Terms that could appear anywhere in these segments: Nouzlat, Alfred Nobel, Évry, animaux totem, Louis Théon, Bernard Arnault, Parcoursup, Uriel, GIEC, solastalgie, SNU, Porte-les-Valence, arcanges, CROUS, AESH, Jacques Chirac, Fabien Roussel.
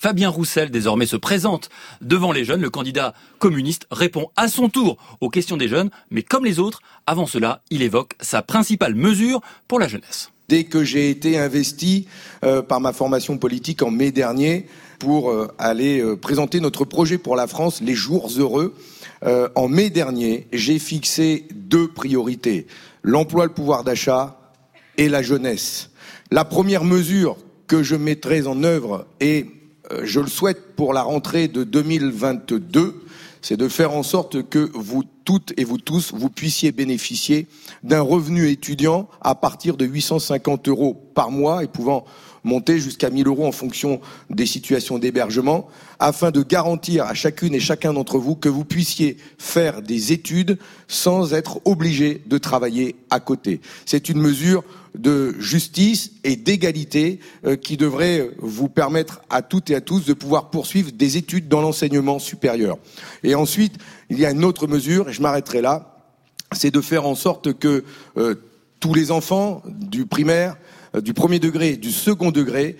Fabien Roussel désormais se présente devant les jeunes. Le candidat communiste répond à son tour aux questions des jeunes, mais comme les autres, avant cela, il évoque sa principale mesure pour la jeunesse. Dès que j'ai été investi par ma formation politique en mai dernier pour aller présenter notre projet pour la France, les jours heureux, en mai dernier, j'ai fixé deux priorités, l'emploi, le pouvoir d'achat et la jeunesse. La première mesure que je mettrai en œuvre est, je le souhaite pour la rentrée de 2022, c'est de faire en sorte que vous toutes et vous tous, vous puissiez bénéficier d'un revenu étudiant à partir de 850 € par mois et pouvant monter jusqu'à 1 000 € en fonction des situations d'hébergement, afin de garantir à chacune et chacun d'entre vous que vous puissiez faire des études sans être obligé de travailler à côté. C'est une mesure de justice et d'égalité qui devrait vous permettre à toutes et à tous de pouvoir poursuivre des études dans l'enseignement supérieur. Et ensuite, il y a une autre mesure, et je m'arrêterai là, c'est de faire en sorte que tous les enfants du primaire, du premier degré, du second degré,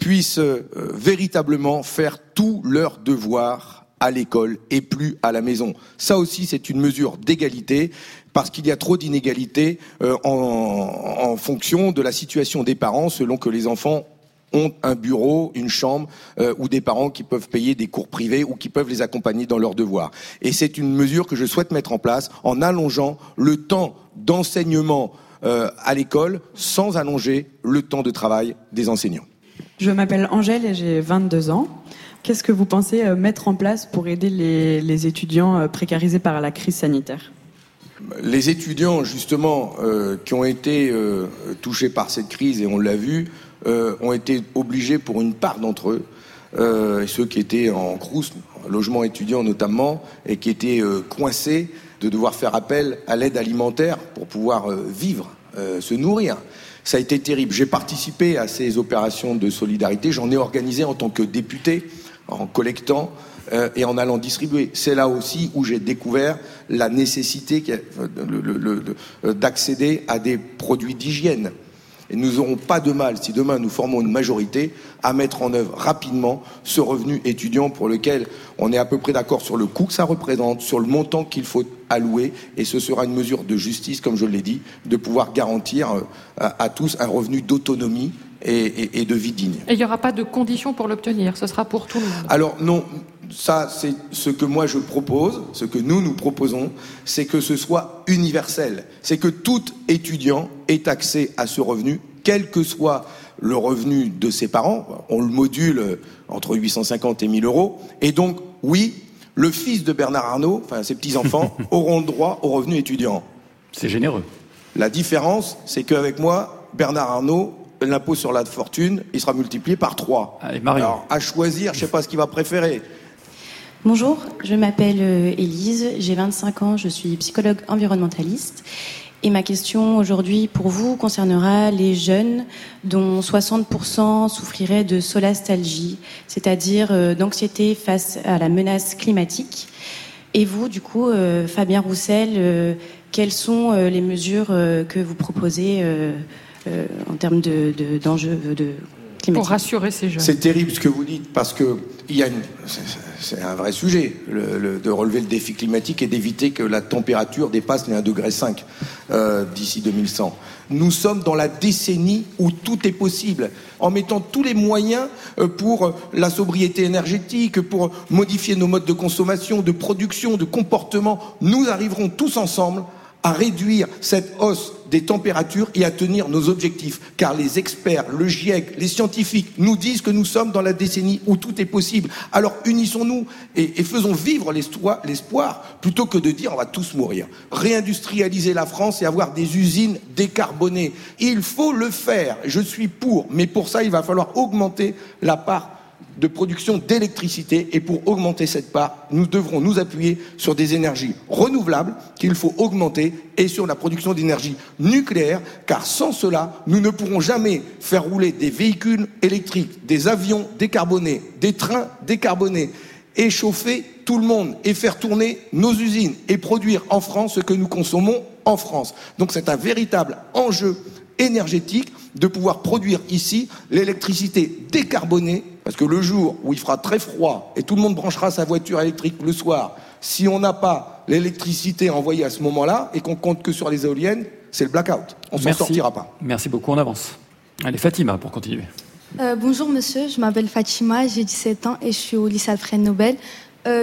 puissent véritablement faire tous leurs devoirs à l'école et plus à la maison. Ça aussi, c'est une mesure d'égalité, parce qu'il y a trop d'inégalités en fonction de la situation des parents, selon que les enfants ont un bureau, une chambre, ou des parents qui peuvent payer des cours privés ou qui peuvent les accompagner dans leurs devoirs. Et c'est une mesure que je souhaite mettre en place en allongeant le temps d'enseignement à l'école, sans allonger le temps de travail des enseignants. Je m'appelle Angèle et j'ai 22 ans. Qu'est-ce que vous pensez mettre en place pour aider les étudiants précarisés par la crise sanitaire ? Les étudiants, justement, qui ont été touchés par cette crise, et on l'a vu, ont été obligés, pour une part d'entre eux, ceux qui étaient en CROUS, logement étudiant notamment, et qui étaient coincés, de devoir faire appel à l'aide alimentaire pour pouvoir vivre, se nourrir. Ça a été terrible. J'ai participé à ces opérations de solidarité. J'en ai organisé en tant que député, en collectant et en allant distribuer. C'est là aussi où j'ai découvert la nécessité d'accéder à des produits d'hygiène. Et nous n'aurons pas de mal, si demain nous formons une majorité, à mettre en œuvre rapidement ce revenu étudiant pour lequel on est à peu près d'accord sur le coût que ça représente, sur le montant qu'il faut allouer, et ce sera une mesure de justice, comme je l'ai dit, de pouvoir garantir à tous un revenu d'autonomie et de vie digne. Et il n'y aura pas de conditions pour l'obtenir, ce sera pour tout le monde. Alors non, ça c'est ce que moi je propose, ce que nous proposons, c'est que ce soit universel, c'est que tout étudiant ait accès à ce revenu, quel que soit le revenu de ses parents, on le module entre 850 et 1 000 €, et donc oui, le fils de Bernard Arnault, enfin ses petits-enfants, auront droit au revenu étudiant. C'est généreux. La différence, c'est qu'avec moi, Bernard Arnault, l'impôt sur la fortune, il sera multiplié par 3. Allez, Marie. Alors, à choisir, je ne sais pas ce qu'il va préférer. Bonjour, je m'appelle Élise, j'ai 25 ans, je suis psychologue environnementaliste. Et ma question aujourd'hui pour vous concernera les jeunes dont 60% souffriraient de solastalgie, c'est-à-dire d'anxiété face à la menace climatique. Et vous, du coup, Fabien Roussel, quelles sont les mesures que vous proposez en termes d'enjeux climatiques pour rassurer ces jeunes? C'est terrible ce que vous dites, parce que c'est un vrai sujet de relever le défi climatique et d'éviter que la température dépasse les 1,5 degrés d'ici 2100. Nous sommes dans la décennie où tout est possible, en mettant tous les moyens pour la sobriété énergétique, pour modifier nos modes de consommation, de production, de comportement. Nous arriverons tous ensemble à réduire cette hausse des températures et à tenir nos objectifs. Car les experts, le GIEC, les scientifiques nous disent que nous sommes dans la décennie où tout est possible. Alors unissons-nous et faisons vivre l'espoir plutôt que de dire on va tous mourir. Réindustrialiser la France et avoir des usines décarbonées. Il faut le faire. Je suis pour. Mais pour ça, il va falloir augmenter la part de production d'électricité, et pour augmenter cette part, nous devrons nous appuyer sur des énergies renouvelables qu'il faut augmenter et sur la production d'énergie nucléaire, car sans cela, nous ne pourrons jamais faire rouler des véhicules électriques, des avions décarbonés, des trains décarbonés, et chauffer tout le monde et faire tourner nos usines et produire en France ce que nous consommons en France. Donc c'est un véritable enjeu énergétique de pouvoir produire ici l'électricité décarbonée Parce que le jour où il fera très froid et tout le monde branchera sa voiture électrique le soir, si on n'a pas l'électricité envoyée à ce moment-là et qu'on compte que sur les éoliennes, c'est le blackout. On ne s'en sortira pas. Merci beaucoup, on avance. Allez, Fatima, pour continuer. Bonjour monsieur, je m'appelle Fatima, j'ai 17 ans et je suis au lycée Alfred Nobel.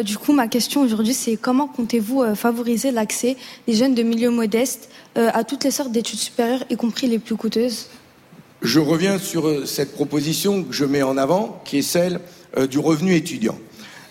Du coup, ma question aujourd'hui, c'est comment comptez-vous favoriser l'accès des jeunes de milieux modestes à toutes les sortes d'études supérieures, y compris les plus coûteuses ? Je reviens sur cette proposition que je mets en avant, qui est celle du revenu étudiant.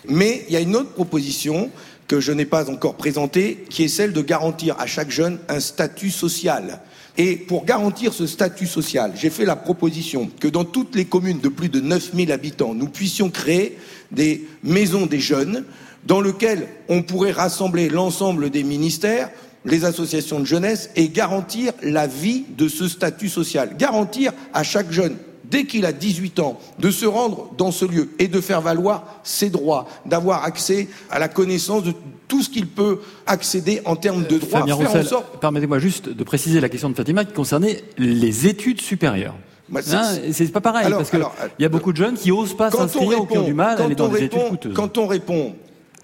Mais il y a une autre proposition que je n'ai pas encore présentée, qui est celle de garantir à chaque jeune un statut social. Et pour garantir ce statut social, j'ai fait la proposition que dans toutes les communes de plus de 9000 habitants, nous puissions créer des maisons des jeunes dans lesquelles on pourrait rassembler l'ensemble des ministères, les associations de jeunesse et garantir la vie de ce statut social. Garantir à chaque jeune, dès qu'il a 18 ans, de se rendre dans ce lieu et de faire valoir ses droits, d'avoir accès à la connaissance de tout ce qu'il peut accéder en termes de droits. Fabien Roussel, permettez-moi juste de préciser la question de Fatima qui concernait les études supérieures. Bah, c'est pas pareil, alors, parce qu'il y a beaucoup de jeunes qui n'osent pas s'inscrire ou qui ont du mal à aller dans des études coûteuses. Quand on répond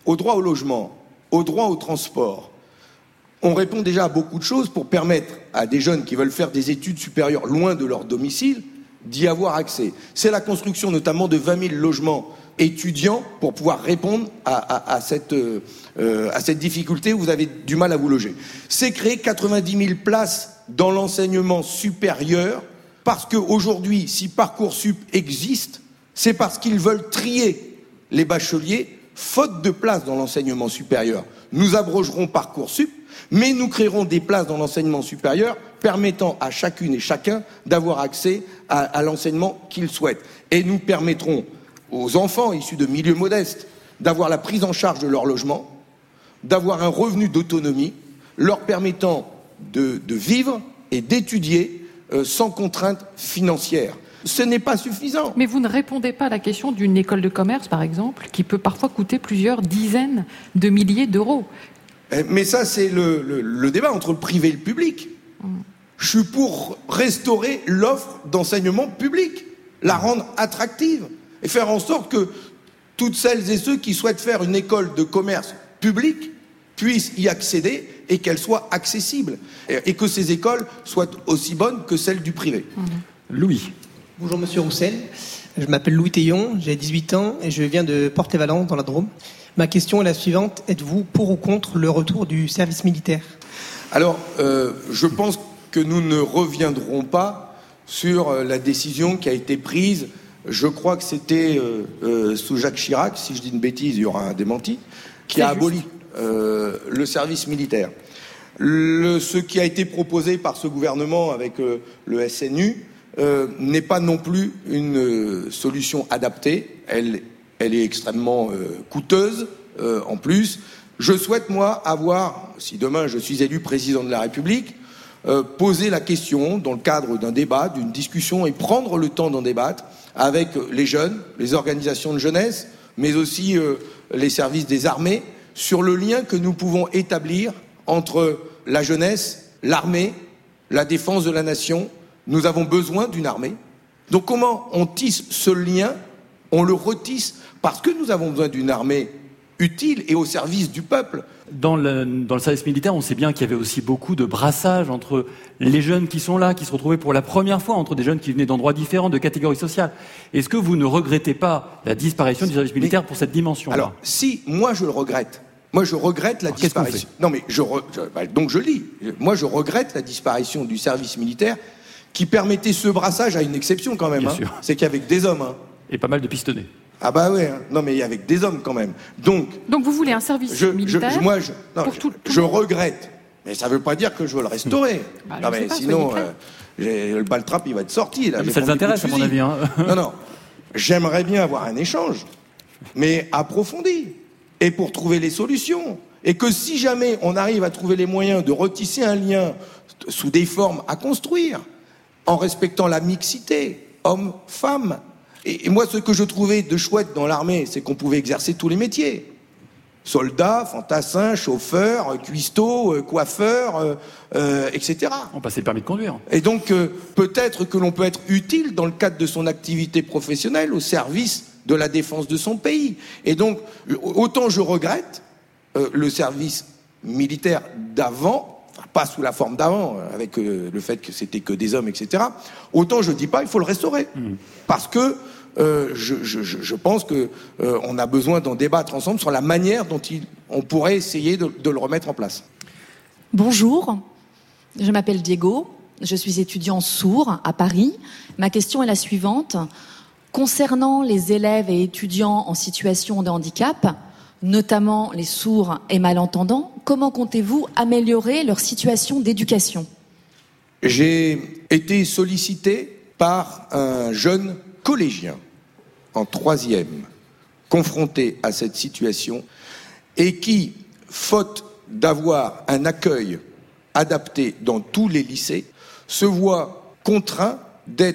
au droit au logement, au droit au transport, on répond déjà à beaucoup de choses pour permettre à des jeunes qui veulent faire des études supérieures loin de leur domicile d'y avoir accès. C'est la construction notamment de 20 000 logements étudiants pour pouvoir répondre à cette difficulté où vous avez du mal à vous loger. C'est créer 90 000 places dans l'enseignement supérieur parce qu'aujourd'hui, si Parcoursup existe, c'est parce qu'ils veulent trier les bacheliers faute de places dans l'enseignement supérieur. Nous abrogerons Parcoursup, mais nous créerons des places dans l'enseignement supérieur permettant à chacune et chacun d'avoir accès à l'enseignement qu'il souhaite. Et nous permettrons aux enfants issus de milieux modestes d'avoir la prise en charge de leur logement, d'avoir un revenu d'autonomie, leur permettant de vivre et d'étudier sans contrainte financière. Ce n'est pas suffisant. Mais vous ne répondez pas à la question d'une école de commerce, par exemple, qui peut parfois coûter plusieurs dizaines de milliers d'euros. Mais ça, c'est le débat entre le privé et le public. Je suis pour restaurer l'offre d'enseignement public, la rendre attractive et faire en sorte que toutes celles et ceux qui souhaitent faire une école de commerce publique puissent y accéder et qu'elle soit accessible et que ces écoles soient aussi bonnes que celles du privé. Louis. Bonjour monsieur Roussel, je m'appelle Louis Théon, j'ai 18 ans et je viens de Porte-les-Valence dans la Drôme. Ma question est la suivante, êtes-vous pour ou contre le retour du service militaire ? Alors, je pense que nous ne reviendrons pas sur la décision qui a été prise, je crois que c'était sous Jacques Chirac, si je dis une bêtise, il y aura un démenti, qui a aboli le service militaire. Ce qui a été proposé par ce gouvernement avec le SNU n'est pas non plus une solution adaptée, elle est extrêmement coûteuse en plus. Je souhaite, moi, avoir, si demain je suis élu président de la République, poser la question dans le cadre d'un débat, d'une discussion, et prendre le temps d'en débattre avec les jeunes, les organisations de jeunesse, mais aussi les services des armées, sur le lien que nous pouvons établir entre la jeunesse, l'armée, la défense de la nation. Nous avons besoin d'une armée. Donc comment on tisse ce lien ? On le retisse parce que nous avons besoin d'une armée utile et au service du peuple. Dans le service militaire, on sait bien qu'il y avait aussi beaucoup de brassage entre les jeunes qui sont là, qui se retrouvaient pour la première fois, entre des jeunes qui venaient d'endroits différents, de catégories sociales. Est-ce que vous ne regrettez pas la disparition du service militaire pour cette dimension-là ? Alors, si, moi je le regrette. Moi je regrette la disparition. Non mais, donc je lis. Moi je regrette la disparition du service militaire qui permettait ce brassage à une exception quand même. Hein. C'est qu'avec des hommes. Hein. Et pas mal de pistonnés. Ah bah ouais, hein. Non mais avec des hommes quand même. Donc vous voulez un service militaire je regrette, mais ça veut pas dire que je veux le restaurer. Bah, non mais sinon, le baltrap il va être sorti. Là. Mais ça vous intéresse à mon avis. Hein. Non, j'aimerais bien avoir un échange, mais approfondi, et pour trouver les solutions. Et que si jamais on arrive à trouver les moyens de retisser un lien sous des formes à construire, en respectant la mixité, hommes-femmes. Et moi, ce que je trouvais de chouette dans l'armée, c'est qu'on pouvait exercer tous les métiers. Soldats, fantassins, chauffeurs, cuistots, coiffeurs, etc. On passait le permis de conduire. Et donc, peut-être que l'on peut être utile dans le cadre de son activité professionnelle au service de la défense de son pays. Et donc, autant je regrette le service militaire d'avant, pas sous la forme d'avant, avec le fait que c'était que des hommes, etc., autant je ne dis pas il faut le restaurer. Parce que je pense qu'on a besoin d'en débattre ensemble sur la manière dont on pourrait essayer de le remettre en place. Bonjour, je m'appelle Diego, je suis étudiant sourd à Paris. Ma question est la suivante. Concernant les élèves et étudiants en situation de handicap, notamment les sourds et malentendants, comment comptez-vous améliorer leur situation d'éducation ? J'ai été sollicité par un jeune collégien en troisième, confronté à cette situation, et qui, faute d'avoir un accueil adapté dans tous les lycées, se voit contraint de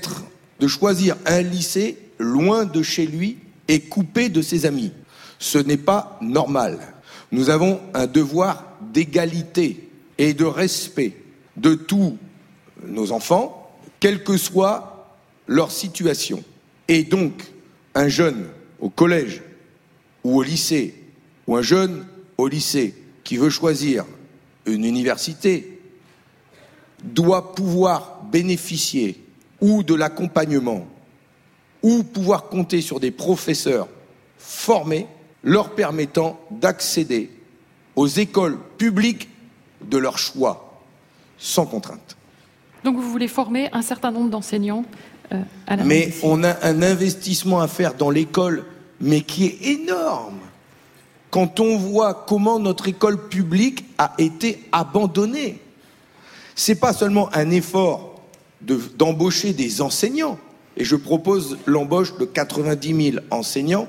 choisir un lycée loin de chez lui et coupé de ses amis. Ce n'est pas normal. Nous avons un devoir d'égalité et de respect de tous nos enfants, quelle que soit leur situation. Et donc, un jeune au collège ou au lycée, ou un jeune au lycée qui veut choisir une université, doit pouvoir bénéficier ou de l'accompagnement, ou pouvoir compter sur des professeurs formés leur permettant d'accéder aux écoles publiques de leur choix, sans contrainte. Donc vous voulez former un certain nombre d'enseignants à la Mais médecine. On a un investissement à faire dans l'école, mais qui est énorme. Quand on voit comment notre école publique a été abandonnée, c'est pas seulement un effort d'embaucher des enseignants. Et je propose l'embauche de 90 000 enseignants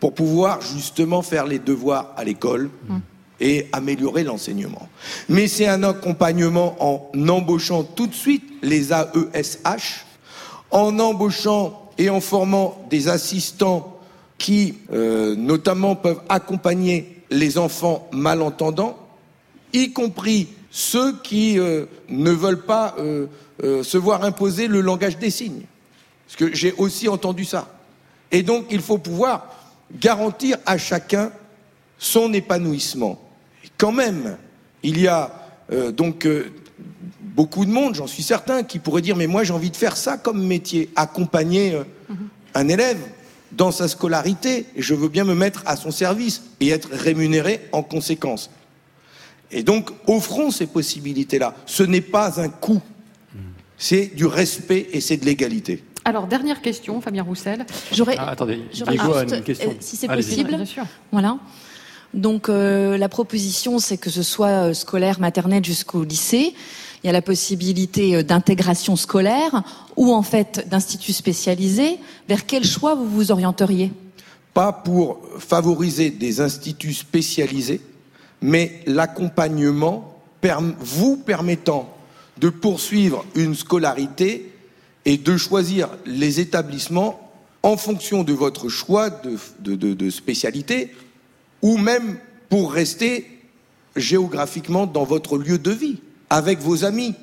pour pouvoir justement faire les devoirs à l'école et améliorer l'enseignement. Mais c'est un accompagnement en embauchant tout de suite les AESH, en embauchant et en formant des assistants qui, notamment, peuvent accompagner les enfants malentendants, y compris ceux qui ne veulent pas se voir imposer le langage des signes. Parce que j'ai aussi entendu ça. Et donc, il faut pouvoir garantir à chacun son épanouissement. Et quand même, il y a beaucoup de monde, j'en suis certain, qui pourrait dire « Mais moi, j'ai envie de faire ça comme métier, accompagner un élève dans sa scolarité. Et je veux bien me mettre à son service et être rémunéré en conséquence. » Et donc, offrons ces possibilités-là. Ce n'est pas un coût. C'est du respect et c'est de l'égalité. Alors, dernière question, Fabien Roussel. Attendez, Diego a une question. Si c'est possible. Bien sûr. Voilà. Donc, la proposition, c'est que ce soit scolaire, maternelle jusqu'au lycée. Il y a la possibilité d'intégration scolaire ou, en fait, d'instituts spécialisés. Vers quel choix vous vous orienteriez ? Pas pour favoriser des instituts spécialisés, mais l'accompagnement vous permettant de poursuivre une scolarité et de choisir les établissements en fonction de votre choix de spécialité ou même pour rester géographiquement dans votre lieu de vie, avec vos amis.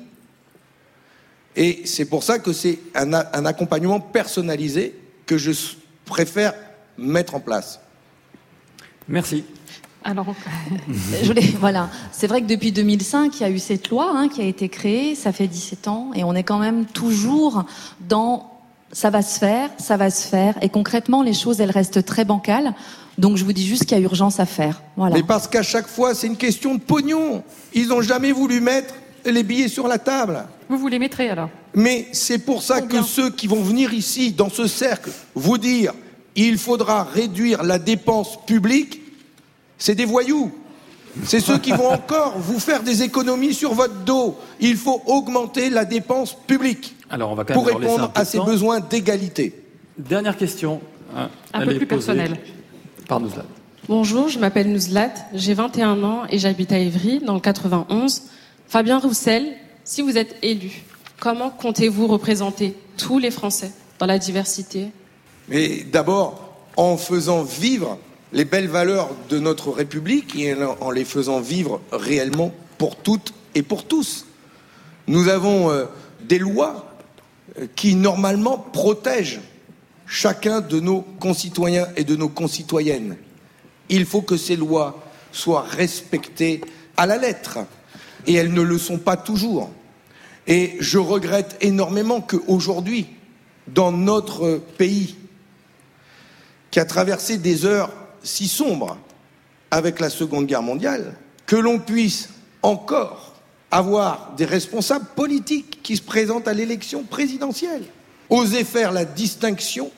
Et c'est pour ça que c'est un accompagnement personnalisé que je préfère mettre en place. Merci. Alors, voilà. C'est vrai que depuis 2005, il y a eu cette loi qui a été créée, ça fait 17 ans, et on est quand même toujours dans ça va se faire, et concrètement, les choses, elles restent très bancales, donc je vous dis juste qu'il y a urgence à faire. Voilà. Mais parce qu'à chaque fois, c'est une question de pognon. Ils n'ont jamais voulu mettre les billets sur la table. Vous les mettrez alors ? Mais c'est pour ça que ceux qui vont venir ici, dans ce cercle, vous dire il faudra réduire la dépense publique, c'est des voyous. C'est ceux qui vont encore vous faire des économies sur votre dos. Il faut augmenter la dépense publique. Alors on va quand même pour répondre à ces besoins d'égalité. Dernière question. Un peu plus personnelle. Par Nouzlat. Bonjour, je m'appelle Nouzlat. J'ai 21 ans et j'habite à Évry, dans le 91. Fabien Roussel, si vous êtes élu, comment comptez-vous représenter tous les Français dans la diversité ? Mais d'abord, en faisant vivre les belles valeurs de notre République et en les faisant vivre réellement pour toutes et pour tous. Nous avons des lois qui normalement protègent chacun de nos concitoyens et de nos concitoyennes. Il faut que ces lois soient respectées à la lettre, et elles ne le sont pas toujours. Et je regrette énormément qu'aujourd'hui, dans notre pays, qui a traversé des heures si sombres avec la Seconde Guerre mondiale, que l'on puisse encore avoir des responsables politiques qui se présentent à l'élection présidentielle, oser faire la distinction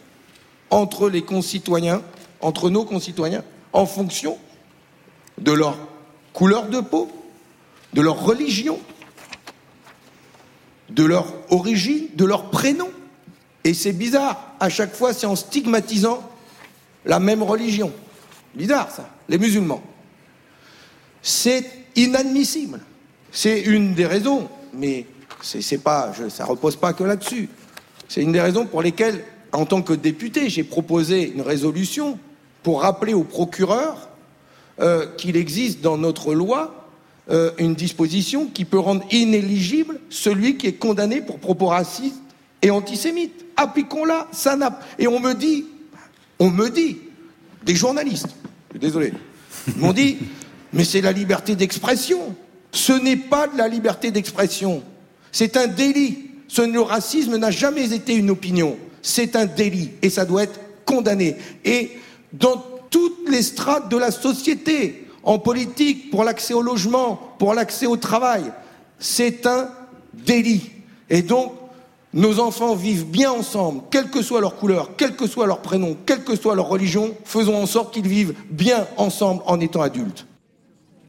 entre les concitoyens, entre nos concitoyens, en fonction de leur couleur de peau, de leur religion, de leur origine, de leur prénom. Et c'est bizarre, à chaque fois c'est en stigmatisant la même religion. Bizarre ça, les musulmans. C'est inadmissible. C'est une des raisons, mais ça ne repose pas que là-dessus. C'est une des raisons pour lesquelles, en tant que député, j'ai proposé une résolution pour rappeler au procureur qu'il existe dans notre loi une disposition qui peut rendre inéligible celui qui est condamné pour propos racistes et antisémites. Appliquons-la, ça n'a... Et on me dit, des journalistes, je suis désolé, m'ont dit, mais c'est la liberté d'expression. Ce n'est pas de la liberté d'expression, c'est un délit. Le racisme n'a jamais été une opinion, c'est un délit et ça doit être condamné. Et dans toutes les strates de la société, en politique, pour l'accès au logement, pour l'accès au travail, c'est un délit. Et donc, nos enfants vivent bien ensemble, quelle que soit leur couleur, quel que soit leur prénom, quelle que soit leur religion, faisons en sorte qu'ils vivent bien ensemble en étant adultes.